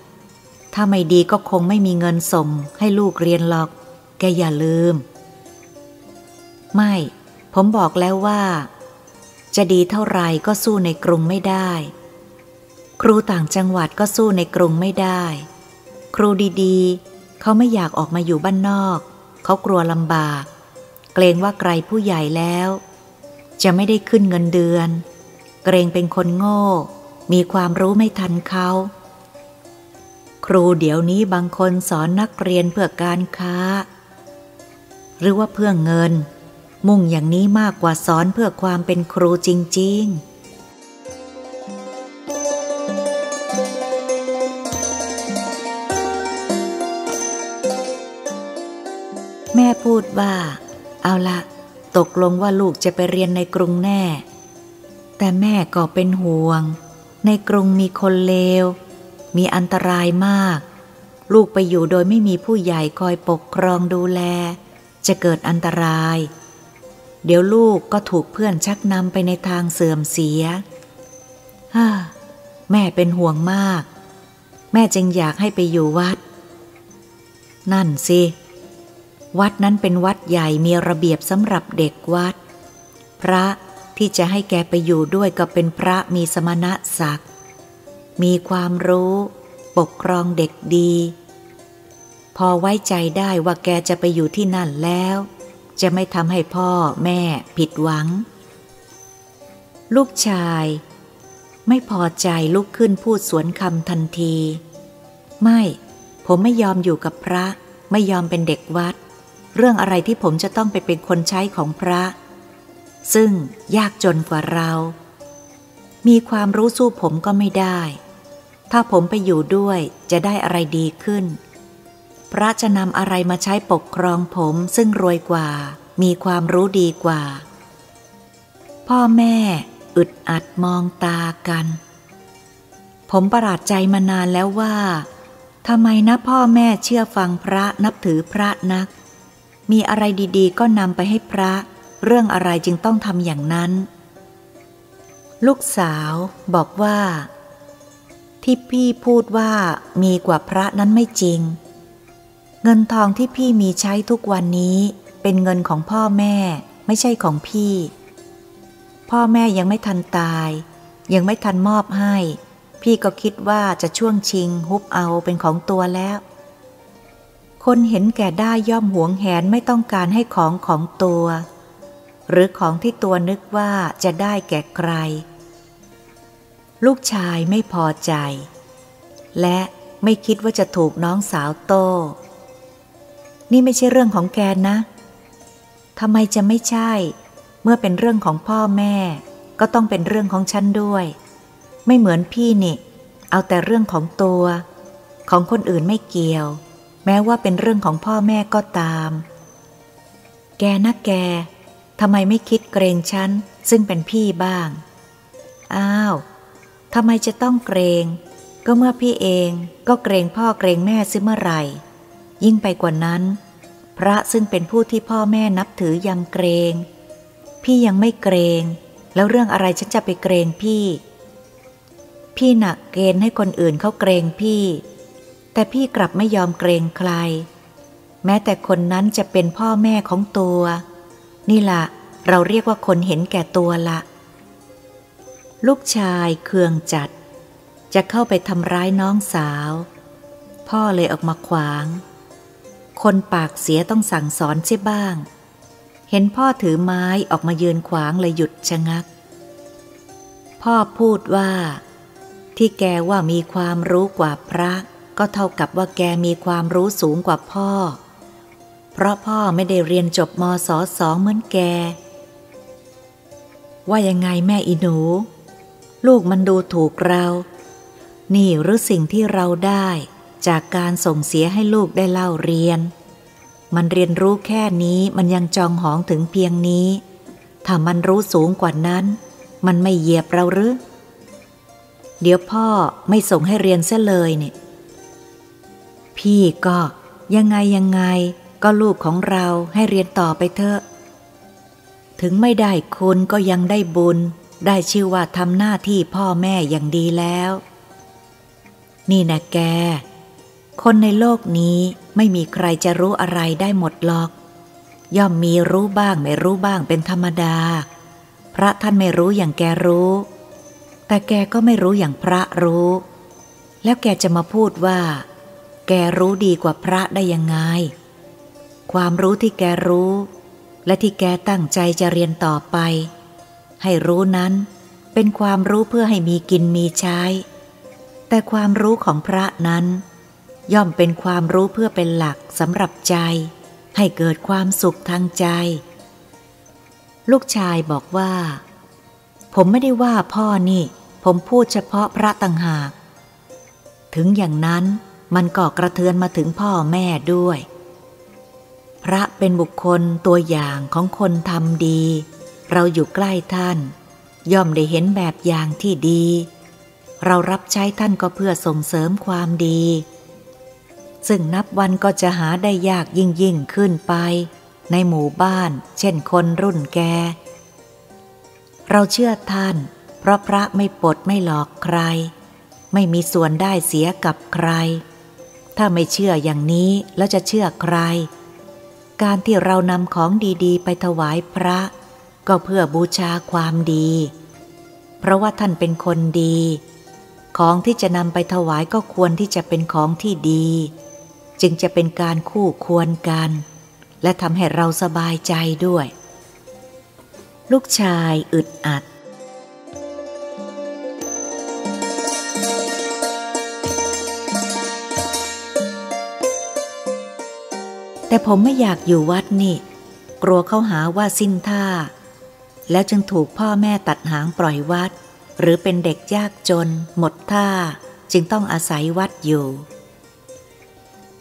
ถ้าไม่ดีก็คงไม่มีเงินส่งให้ลูกเรียนหรอกแกอย่าลืมไม่ผมบอกแล้วว่าจะดีเท่าไรก็สู้ในกรุงไม่ได้ครูต่างจังหวัดก็สู้ในกรุงไม่ได้ครูดีๆเขาไม่อยากออกมาอยู่บ้านนอกเขากลัวลำบากเกรงว่าไกลผู้ใหญ่แล้วจะไม่ได้ขึ้นเงินเดือนเกรงเป็นคนโง่มีความรู้ไม่ทันเขาครูเดี๋ยวนี้บางคนสอนนักเรียนเพื่อการค้าหรือว่าเพื่อเงินมุ่งอย่างนี้มากกว่าสอนเพื่อความเป็นครูจริงๆแม่พูดว่าเอาละตกลงว่าลูกจะไปเรียนในกรุงแน่แต่แม่ก็เป็นห่วงในกรุงมีคนเลวมีอันตรายมากลูกไปอยู่โดยไม่มีผู้ใหญ่คอยปกครองดูแลจะเกิดอันตรายเดี๋ยวลูกก็ถูกเพื่อนชักนำไปในทางเสื่อมเสียแม่เป็นห่วงมากแม่จึงอยากให้ไปอยู่วัด นั่นสิวัดนั้นเป็นวัดใหญ่มีระเบียบสำหรับเด็กวัดพระที่จะให้แกไปอยู่ด้วยก็เป็นพระมีสมณศักดิ์มีความรู้ปกครองเด็กดีพอไว้ใจได้ว่าแกจะไปอยู่ที่นั่นแล้วจะไม่ทำให้พ่อแม่ผิดหวังลูกชายไม่พอใจลุกขึ้นพูดสวนคำทันทีไม่ผมไม่ยอมอยู่กับพระไม่ยอมเป็นเด็กวัดเรื่องอะไรที่ผมจะต้องไปเป็นคนใช้ของพระซึ่งยากจนกว่าเรามีความรู้สู้ผมก็ไม่ได้ถ้าผมไปอยู่ด้วยจะได้อะไรดีขึ้นพระจะนำอะไรมาใช้ปกครองผมซึ่งรวยกว่ามีความรู้ดีกว่าพ่อแม่อึดอัดมองตากันผมประหลาดใจมานานแล้วว่าทำไมนะพ่อแม่เชื่อฟังพระนับถือพระนักมีอะไรดีๆก็นำไปให้พระเรื่องอะไรจึงต้องทำอย่างนั้นลูกสาวบอกว่าที่พี่พูดว่ามีกว่าพระนั้นไม่จริงเงินทองที่พี่มีใช้ทุกวันนี้เป็นเงินของพ่อแม่ไม่ใช่ของพี่พ่อแม่ยังไม่ทันตายยังไม่ทันมอบให้พี่ก็คิดว่าจะช่วงชิงฮุบเอาเป็นของตัวแล้วคนเห็นแก่ได้ย่อมหวงแหนไม่ต้องการให้ของของตัวหรือของที่ตัวนึกว่าจะได้แก่ใครลูกชายไม่พอใจและไม่คิดว่าจะถูกน้องสาวโต้นี่ไม่ใช่เรื่องของแกนะทำไมจะไม่ใช่เมื่อเป็นเรื่องของพ่อแม่ก็ต้องเป็นเรื่องของฉันด้วยไม่เหมือนพี่นี่เอาแต่เรื่องของตัวของคนอื่นไม่เกี่ยวแม้ว่าเป็นเรื่องของพ่อแม่ก็ตามแกนะแกทำไมไม่คิดเกรงฉันซึ่งเป็นพี่บ้างอ้าวทำไมจะต้องเกรงก็เมื่อพี่เองก็เกรงพ่อเกรงแม่ซึ่งเมื่อไหร่ยิ่งไปกว่านั้นพระซึ่งเป็นผู้ที่พ่อแม่นับถือยังเกรงพี่ยังไม่เกรงแล้วเรื่องอะไรฉันจะไปเกรงพี่หนักเกณฑ์ให้คนอื่นเขาเกรงพี่แต่พี่กลับไม่ยอมเกรงใครแม้แต่คนนั้นจะเป็นพ่อแม่ของตัวนี่ล่ะเราเรียกว่าคนเห็นแก่ตัวละลูกชายเคืองจัดจะเข้าไปทำร้ายน้องสาวพ่อเลยออกมาขวางคนปากเสียต้องสั่งสอนใช่บ้างเห็นพ่อถือไม้ออกมายืนขวางเลยหยุดชะงักพ่อพูดว่าที่แกว่ามีความรู้กว่าพระก็เท่ากับว่าแกมีความรู้สูงกว่าพ่อเพราะพ่อไม่ได้เรียนจบม.ศ.2 เหมือนแกว่ายังไงแม่อีหนูลูกมันดูถูกเรานี่หรือสิ่งที่เราได้จากการส่งเสียให้ลูกได้เล่าเรียนมันเรียนรู้แค่นี้มันยังจองหองถึงเพียงนี้ถ้ามันรู้สูงกว่านั้นมันไม่เหยียบเราหรือเดี๋ยวพ่อไม่ส่งให้เรียนซะเลยเนี่ยพี่ก็ยังไงก็ลูกของเราให้เรียนต่อไปเถอะถึงไม่ได้คุณก็ยังได้บุญได้ชื่อว่าทำหน้าที่พ่อแม่อย่างดีแล้วนี่นะแกคนในโลกนี้ไม่มีใครจะรู้อะไรได้หมดหรอกย่อมมีรู้บ้างไม่รู้บ้างเป็นธรรมดาพระท่านไม่รู้อย่างแกรู้แต่แกก็ไม่รู้อย่างพระรู้แล้วแกจะมาพูดว่าแกรู้ดีกว่าพระได้ยังไงความรู้ที่แกรู้และที่แกตั้งใจจะเรียนต่อไปให้รู้นั้นเป็นความรู้เพื่อให้มีกินมีใช้แต่ความรู้ของพระนั้นย่อมเป็นความรู้เพื่อเป็นหลักสำหรับใจให้เกิดความสุขทางใจลูกชายบอกว่าผมไม่ได้ว่าพ่อนี่ผมพูดเฉพาะพระต่างหากถึงอย่างนั้นมันก็กระเทือนมาถึงพ่อแม่ด้วยพระเป็นบุคคลตัวอย่างของคนทำดีเราอยู่ใกล้ท่านย่อมได้เห็นแบบอย่างที่ดีเรารับใช้ท่านก็เพื่อส่งเสริมความดีซึ่งนับวันก็จะหาได้ยากยิ่งขึ้นไปในหมู่บ้านเช่นคนรุ่นแกเราเชื่อท่านเพราะพระไม่ปดไม่หลอกใครไม่มีส่วนได้เสียกับใคร ถ้าไม่เชื่ออย่างนี้แล้วจะเชื่อใครการที่เรานำของดีๆไปถวายพระก็เพื่อบูชาความดีเพราะว่าท่านเป็นคนดีของที่จะนำไปถวายก็ควรที่จะเป็นของที่ดีจึงจะเป็นการคู่ควรกันและทำให้เราสบายใจด้วยลูกชายอึดอัดแต่ผมไม่อยากอยู่วัดนี่กลัวเขาหาว่าสิ้นท่าแล้วจึงถูกพ่อแม่ตัดหางปล่อยวัดหรือเป็นเด็กยากจนหมดท่าจึงต้องอาศัยวัดอยู่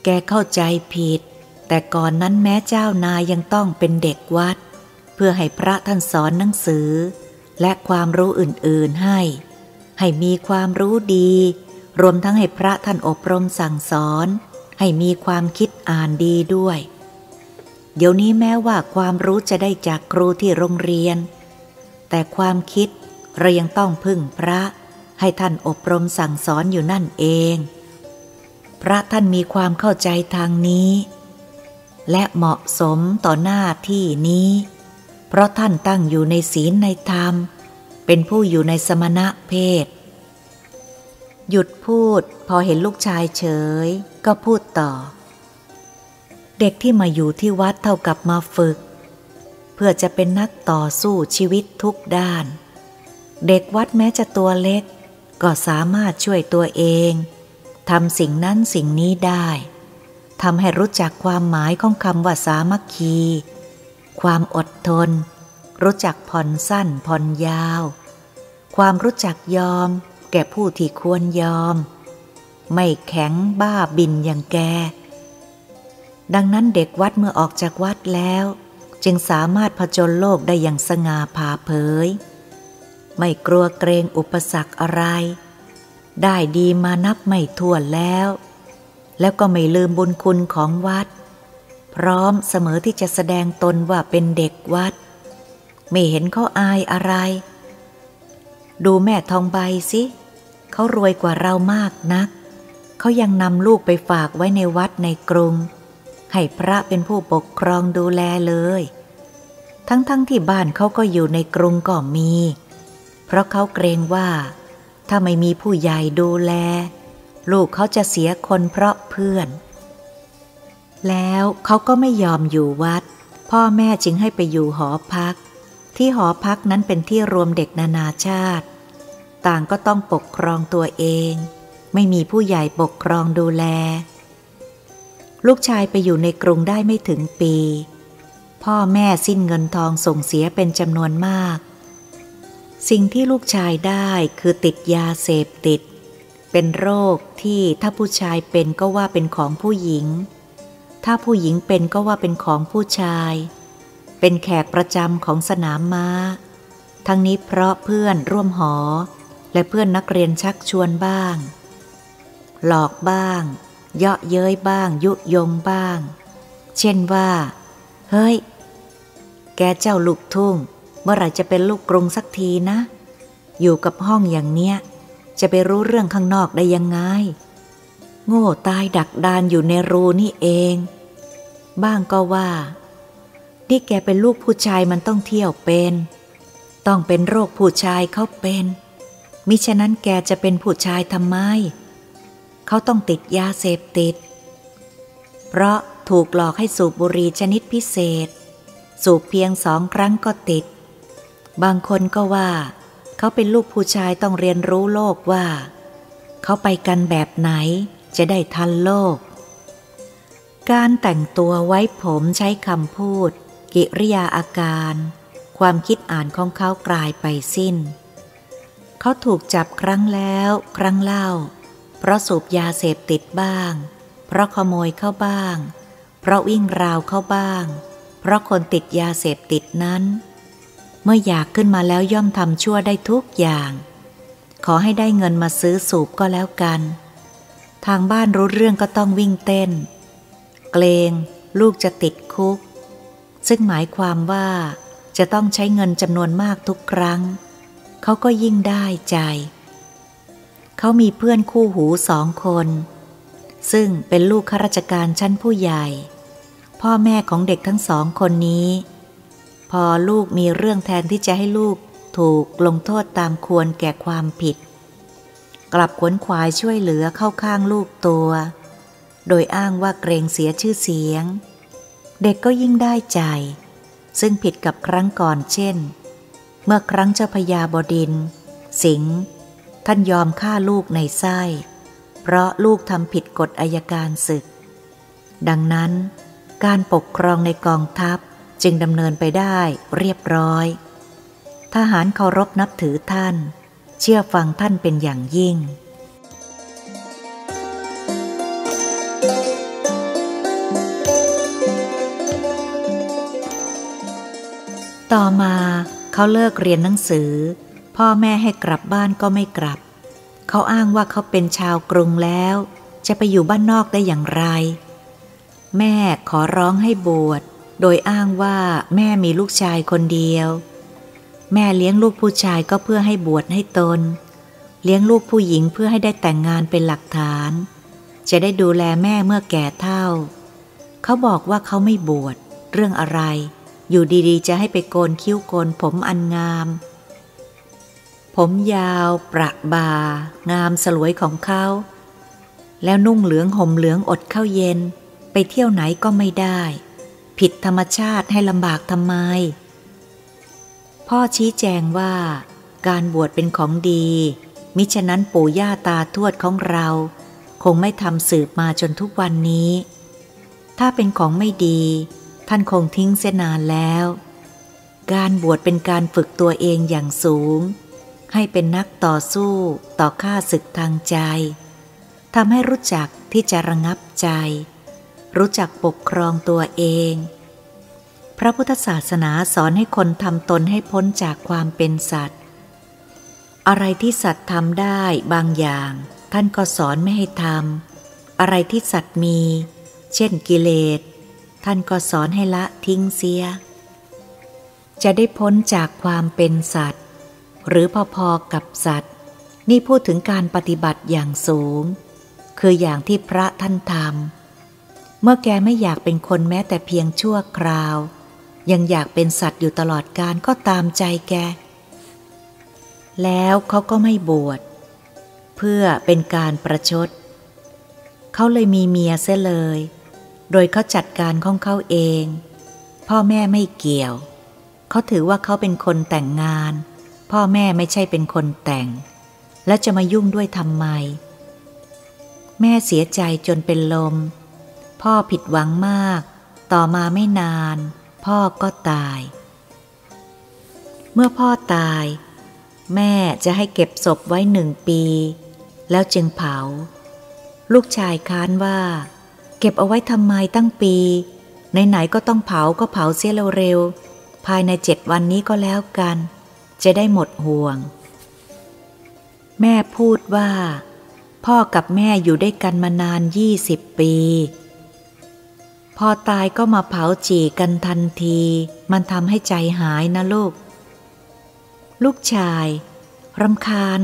แกเข้าใจผิดแต่ก่อนนั้นแม้เจ้านายยังต้องเป็นเด็กวัดเพื่อให้พระท่านสอนหนังสือและความรู้อื่นๆให้มีความรู้ดีรวมทั้งให้พระท่านอบรมสั่งสอนให้มีความคิดอ่านดีด้วยเดี๋ยวนี้แม้ว่าความรู้จะได้จากครูที่โรงเรียนแต่ความคิดเรายังต้องพึ่งพระให้ท่านอบรมสั่งสอนอยู่นั่นเองพระท่านมีความเข้าใจทางนี้และเหมาะสมต่อหน้าที่นี้เพราะท่านตั้งอยู่ในศีลในธรรมเป็นผู้อยู่ในสมณะเพศหยุดพูดพอเห็นลูกชายเฉยก็พูดต่อเด็กที่มาอยู่ที่วัดเท่ากับมาฝึกเพื่อจะเป็นนักต่อสู้ชีวิตทุกด้านเด็กวัดแม้จะตัวเล็กก็สามารถช่วยตัวเองทำสิ่งนั้นสิ่งนี้ได้ทำให้รู้จักความหมายของคำว่าสามัคคีความอดทนรู้จักผ่อนสั้นผ่อนยาวความรู้จักยอมแก่ผู้ที่ควรยอมไม่แข็งบ้าบินอย่างแกดังนั้นเด็กวัดเมื่อออกจากวัดแล้วจึงสามารถผจญโลกได้อย่างสง่าผ่าเผยไม่กลัวเกรงอุปสรรคอะไรได้ดีมานับไม่ถ้วนแล้วก็ไม่ลืมบุญคุณของวัดพร้อมเสมอที่จะแสดงตนว่าเป็นเด็กวัดไม่เห็นเขาอายอะไรดูแม่ทองใบสิเขารวยกว่าเรามากนักเขายังนำลูกไปฝากไว้ในวัดในกรุงให้พระเป็นผู้ปกครองดูแลเลยทั้งที่บ้านเขาก็อยู่ในกรุงก็มีเพราะเขาเกรงว่าถ้าไม่มีผู้ใหญ่ดูแลลูกเขาจะเสียคนเพราะเพื่อนแล้วเขาก็ไม่ยอมอยู่วัดพ่อแม่จึงให้ไปอยู่หอพักที่หอพักนั้นเป็นที่รวมเด็กนานาชาติต่างก็ต้องปกครองตัวเองไม่มีผู้ใหญ่ปกครองดูแลลูกชายไปอยู่ในกรุงได้ไม่ถึงปีพ่อแม่สิ้นเงินทองส่งเสียเป็นจำนวนมากสิ่งที่ลูกชายได้คือติดยาเสพติดเป็นโรคที่ถ้าผู้ชายเป็นก็ว่าเป็นของผู้หญิงถ้าผู้หญิงเป็นก็ว่าเป็นของผู้ชายเป็นแขกประจำของสนามม้าทั้งนี้เพราะเพื่อนร่วมหอและเพื่อนนักเรียนชักชวนบ้างหลอกบ้างเยาะเย้ยบ้างยุยงบ้างเช่นว่าเฮ้ยแกเจ้าลูกทุ่งเมื่อไหร่จะเป็นลูกกรุงสักทีนะอยู่กับห้องอย่างเนี้ยจะไปรู้เรื่องข้างนอกได้ยังไงโง่ตายดักดานอยู่ในรูนี่เองบ้างก็ว่านี่แกเป็นลูกผู้ชายมันต้องเที่ยวเป็นต้องเป็นโรคผู้ชายเขาเป็นมิฉะนั้นแกจะเป็นผู้ชายทำไมเขาต้องติดยาเสพติดเพราะถูกหลอกให้สูบบุหรี่ชนิดพิเศษสูบเพียง2 ครั้งก็ติดบางคนก็ว่าเขาเป็นลูกผู้ชายต้องเรียนรู้โลกว่าเขาไปกันแบบไหนจะได้ทันโลกการแต่งตัวไว้ผมใช้คำพูดกิริยาอาการความคิดอ่านของเขากลายไปสิ้นเขาถูกจับครั้งแล้วครั้งเล่าเพราะสูบยาเสพติดบ้างเพราะขโมยเข้าบ้างเพราะวิ่งราวเข้าบ้างเพราะคนติดยาเสพติดนั้นเมื่ออยากขึ้นมาแล้วย่อมทำชั่วได้ทุกอย่างขอให้ได้เงินมาซื้อสูบก็แล้วกันทางบ้านรู้เรื่องก็ต้องวิ่งเต้นเกรงลูกจะติดคุกซึ่งหมายความว่าจะต้องใช้เงินจำนวนมากทุกครั้งเขาก็ยิ่งได้ใจเขามีเพื่อนคู่หู2 คน ซึ่งเป็นลูกข้าราชการชั้นผู้ใหญ่พ่อแม่ของเด็กทั้งสองคนนี้พอลูกมีเรื่องแทนที่จะให้ลูกถูกลงโทษตามควรแก่ความผิดกลับขวนขวายช่วยเหลือเข้าข้างลูกตัวโดยอ้างว่าเกรงเสียชื่อเสียงเด็กก็ยิ่งได้ใจซึ่งผิดกับครั้งก่อนเช่นเมื่อครั้งเจ้าพญาบดินทร์สิงห์ท่านยอมฆ่าลูกในไส้เพราะลูกทำผิดกฎอัยการศึกดังนั้นการปกครองในกองทัพจึงดำเนินไปได้เรียบร้อยทหารเคารพนับถือท่านเชื่อฟังท่านเป็นอย่างยิ่งต่อมาเขาเลิกเรียนหนังสือพ่อแม่ให้กลับบ้านก็ไม่กลับเขาอ้างว่าเขาเป็นชาวกรุงแล้วจะไปอยู่บ้านนอกได้อย่างไรแม่ขอร้องให้บวชโดยอ้างว่าแม่มีลูกชายคนเดียวแม่เลี้ยงลูกผู้ชายก็เพื่อให้บวชให้ตนเลี้ยงลูกผู้หญิงเพื่อให้ได้แต่งงานเป็นหลักฐานจะได้ดูแลแม่เมื่อแก่เฒ่าเขาบอกว่าเขาไม่บวชเรื่องอะไรอยู่ดีๆจะให้ไปโกนคิ้วโกนผมอันงามผมยาวประบางามสลวยของเขาแล้วนุ่งเหลืองห่มเหลืองอดข้าวเย็นไปเที่ยวไหนก็ไม่ได้ผิดธรรมชาติให้ลำบากทำไมพ่อชี้แจงว่าการบวชเป็นของดีมิฉะนั้นปู่ย่าตาทวดของเราคงไม่ทำสืบมาจนทุกวันนี้ถ้าเป็นของไม่ดีท่านคงทิ้งเสียนานแล้วการบวชเป็นการฝึกตัวเองอย่างสูงให้เป็นนักต่อสู้ต่อข้าศึกทางใจทำให้รู้จักที่จะระงับใจรู้จักปกครองตัวเองพระพุทธศาสนาสอนให้คนทำตนให้พ้นจากความเป็นสัตว์อะไรที่สัตว์ทำได้บางอย่างท่านก็สอนไม่ให้ทำอะไรที่สัตว์มีเช่นกิเลสท่านก็สอนให้ละทิ้งเสียจะได้พ้นจากความเป็นสัตว์หรือพอๆกับสัตว์นี่พูดถึงการปฏิบัติอย่างสูงคืออย่างที่พระท่านทำเมื่อแกไม่อยากเป็นคนแม้แต่เพียงชั่วคราวยังอยากเป็นสัตว์อยู่ตลอดกาลก็ตามใจแกแล้วเขาก็ไม่บวชเพื่อเป็นการประชดเขาเลยมีเมียเสียเลยโดยเขาจัดการของเขาเองพ่อแม่ไม่เกี่ยวเขาถือว่าเขาเป็นคนแต่งงานพ่อแม่ไม่ใช่เป็นคนแต่งและจะมายุ่งด้วยทำไมแม่เสียใจจนเป็นลมพ่อผิดหวังมากต่อมาไม่นานพ่อก็ตายเมื่อพ่อตายแม่จะให้เก็บศพไว้1 ปีแล้วจึงเผาลูกชายค้านว่าเก็บเอาไว้ทำไมตั้งปีไหนๆก็ต้องเผาก็เผาเสียเร็วๆภายใน7 วันนี้ก็แล้วกันจะได้หมดห่วงแม่พูดว่าพ่อกับแม่อยู่ด้วยกันมานาน20 ปีพอตายก็มาเผาจี่กันทันทีมันทำให้ใจหายนะลูกชายรำคาญ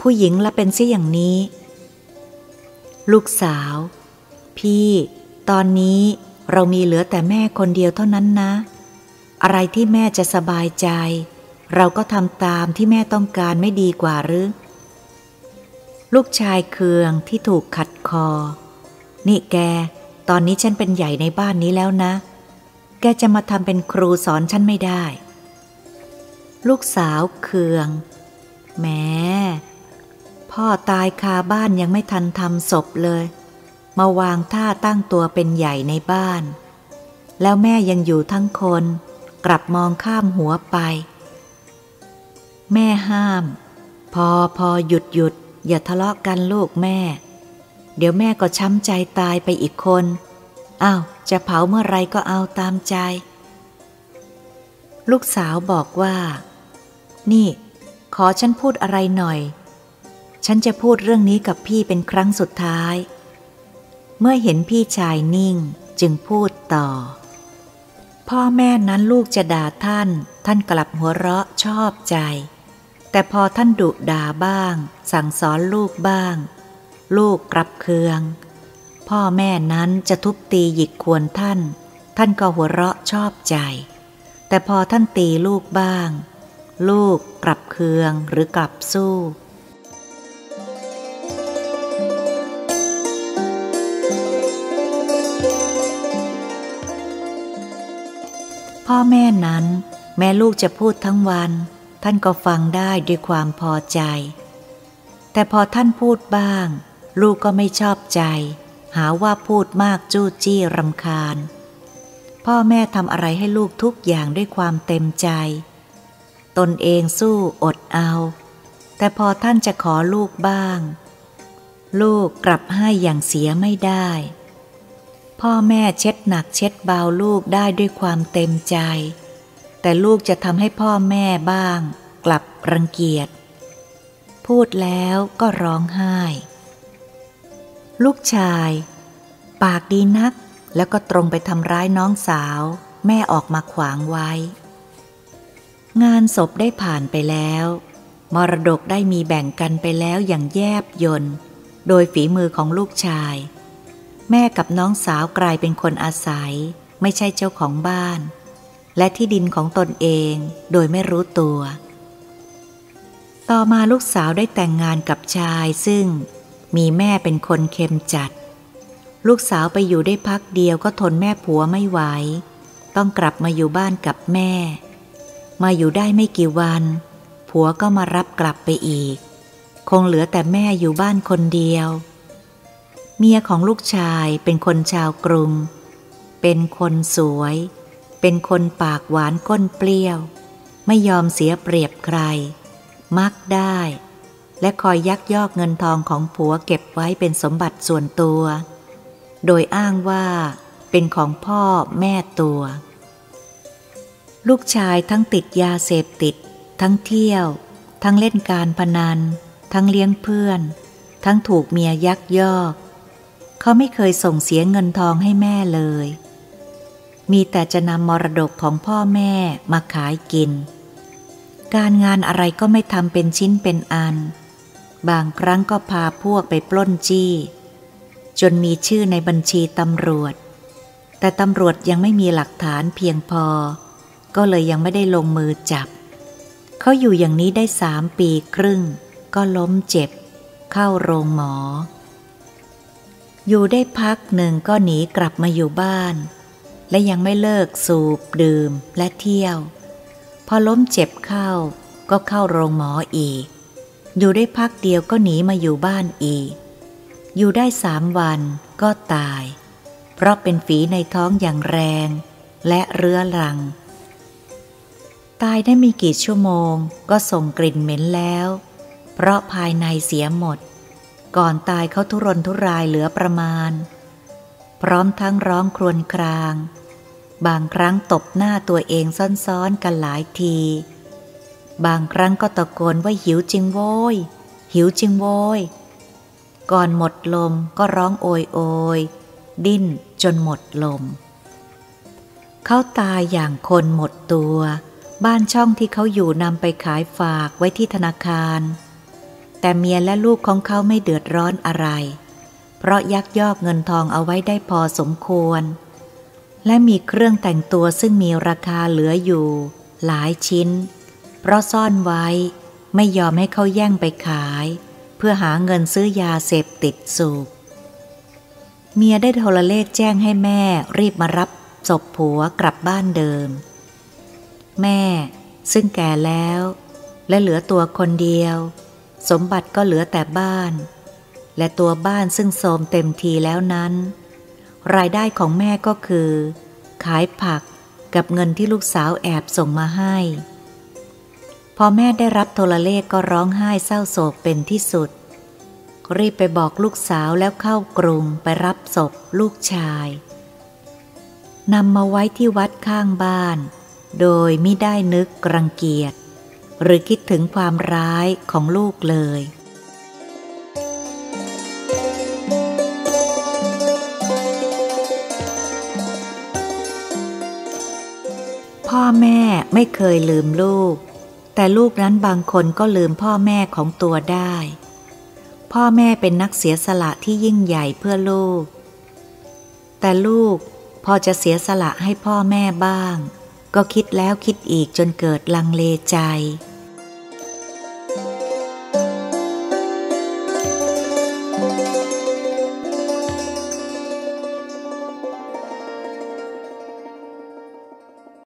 ผู้หญิงละเป็นเสียอย่างนี้ลูกสาวพี่ตอนนี้เรามีเหลือแต่แม่คนเดียวเท่านั้นนะอะไรที่แม่จะสบายใจเราก็ทำตามที่แม่ต้องการไม่ดีกว่าหรือลูกชายเคืองที่ถูกขัดคอนี่แกตอนนี้ฉันเป็นใหญ่ในบ้านนี้แล้วนะแกจะมาทำเป็นครูสอนฉันไม่ได้ลูกสาวเคืองแหมพ่อตายคาบ้านยังไม่ทันทำศพเลยมาวางท่าตั้งตัวเป็นใหญ่ในบ้านแล้วแม่ยังอยู่ทั้งคนกลับมองข้ามหัวไปแม่ห้ามพอหยุดอย่าทะเลาะกันลูกแม่เดี๋ยวแม่ก็ช้ำใจตายไปอีกคนอ้าวจะเผาเมื่อไรก็เอาตามใจลูกสาวบอกว่านี่ขอฉันพูดอะไรหน่อยฉันจะพูดเรื่องนี้กับพี่เป็นครั้งสุดท้ายเมื่อเห็นพี่ชายนิ่งจึงพูดต่อพ่อแม่นั้นลูกจะด่าท่านกลับหัวเราะชอบใจแต่พอท่านดุด่าบ้างสั่งสอนลูกบ้างลูกกลับเคือง พ่อแม่นั้นจะทุบตีหยิกควรท่านท่านก็หัวเราะชอบใจแต่พอท่านตีลูกบ้างลูกกลับเคืองหรือกลับสู้พ่อแม่นั้นแม้ลูกจะพูดทั้งวันท่านก็ฟังได้ด้วยความพอใจแต่พอท่านพูดบ้างลูกก็ไม่ชอบใจหาว่าพูดมากจู้จี้รำคาญพ่อแม่ทำอะไรให้ลูกทุกอย่างด้วยความเต็มใจตนเองสู้อดเอาแต่พอท่านจะขอลูกบ้างลูกกลับให้อย่างเสียไม่ได้พ่อแม่เช็ดหนักเช็ดเบาลูกได้ด้วยความเต็มใจแต่ลูกจะทำให้พ่อแม่บ้างกลับรังเกียจพูดแล้วก็ร้องไห้ลูกชายปากดีนักแล้วก็ตรงไปทำร้ายน้องสาวแม่ออกมาขวางไว้งานศพได้ผ่านไปแล้วมรดกได้มีแบ่งกันไปแล้วอย่างแยบยลโดยฝีมือของลูกชายแม่กับน้องสาวกลายเป็นคนอาศัยไม่ใช่เจ้าของบ้านและที่ดินของตนเองโดยไม่รู้ตัวต่อมาลูกสาวได้แต่งงานกับชายซึ่งมีแม่เป็นคนเค็มจัดลูกสาวไปอยู่ได้พักเดียวก็ทนแม่ผัวไม่ไหวต้องกลับมาอยู่บ้านกับแม่มาอยู่ได้ไม่กี่วันผัวก็มารับกลับไปอีกคงเหลือแต่แม่อยู่บ้านคนเดียวเมียของลูกชายเป็นคนชาวกรุงเป็นคนสวยเป็นคนปากหวานก้นเปรี้ยวไม่ยอมเสียเปรียบใครมักได้และคอยยักยอกเงินทองของผัวเก็บไว้เป็นสมบัติส่วนตัวโดยอ้างว่าเป็นของพ่อแม่ตัวลูกชายทั้งติดยาเสพติดทั้งเที่ยวทั้งเล่นการพนันทั้งเลี้ยงเพื่อนทั้งถูกเมียยักยอกเขาไม่เคยส่งเสียเงินทองให้แม่เลยมีแต่จะนำมรดกของพ่อแม่มาขายกินการงานอะไรก็ไม่ทำเป็นชิ้นเป็นอันบางครั้งก็พาพวกไปปล้นจี้จนมีชื่อในบัญชีตำรวจแต่ตำรวจยังไม่มีหลักฐานเพียงพอก็เลยยังไม่ได้ลงมือจับเขาอยู่อย่างนี้ได้3 ปีครึ่งก็ล้มเจ็บเข้าโรงหมออยู่ได้พักหนึ่งก็หนีกลับมาอยู่บ้านและยังไม่เลิกสูบดื่มและเที่ยวพอล้มเจ็บเข้าก็เข้าโรงหมออีกอยู่ได้พักเดียวก็หนีมาอยู่บ้านอีกอยู่ได้3 วันก็ตายเพราะเป็นฝีในท้องอย่างแรงและเรื้อรังตายได้ไม่กี่ชั่วโมงก็ส่งกลิ่นเหม็นแล้วเพราะภายในเสียหมดก่อนตายเขาทุรนทุรายเหลือประมาณพร้อมทั้งร้องครวญครางบางครั้งตบหน้าตัวเองซ้อนๆกันหลายทีบางครั้งก็ตะโกนว่าหิวจริงโว้ยหิวจริงโว้ยก่อนหมดลมก็ร้องโอยโอยดิ้นจนหมดลมเขาตายอย่างคนหมดตัวบ้านช่องที่เขาอยู่นำไปขายฝากไว้ที่ธนาคารแต่เมียและลูกของเขาไม่เดือดร้อนอะไรเพราะยักยอกเงินทองเอาไว้ได้พอสมควรและมีเครื่องแต่งตัวซึ่งมีราคาเหลืออยู่หลายชิ้นเพราะซ่อนไว้ไม่ยอมให้เขาแย่งไปขายเพื่อหาเงินซื้อยาเสพติดสูบเมียได้โทรเลขแจ้งให้แม่รีบมารับศพผัวกลับบ้านเดิมแม่ซึ่งแก่แล้วและเหลือตัวคนเดียวสมบัติก็เหลือแต่บ้านและตัวบ้านซึ่งโทรมเต็มทีแล้วนั้นรายได้ของแม่ก็คือขายผักกับเงินที่ลูกสาวแอบส่งมาให้พอแม่ได้รับโทรเลขก็ร้องไห้เศร้าโศกเป็นที่สุดรีบไปบอกลูกสาวแล้วเข้ากรุงไปรับศพลูกชายนำมาไว้ที่วัดข้างบ้านโดยไม่ได้นึกรังเกียจหรือคิดถึงความร้ายของลูกเลยพ่อแม่ไม่เคยลืมลูกแต่ลูกนั้นบางคนก็ลืมพ่อแม่ของตัวได้พ่อแม่เป็นนักเสียสละที่ยิ่งใหญ่เพื่อลูก แต่ลูกพอจะเสียสละให้พ่อแม่บ้างก็คิดแล้วคิดอีกจนเกิดลังเลใจ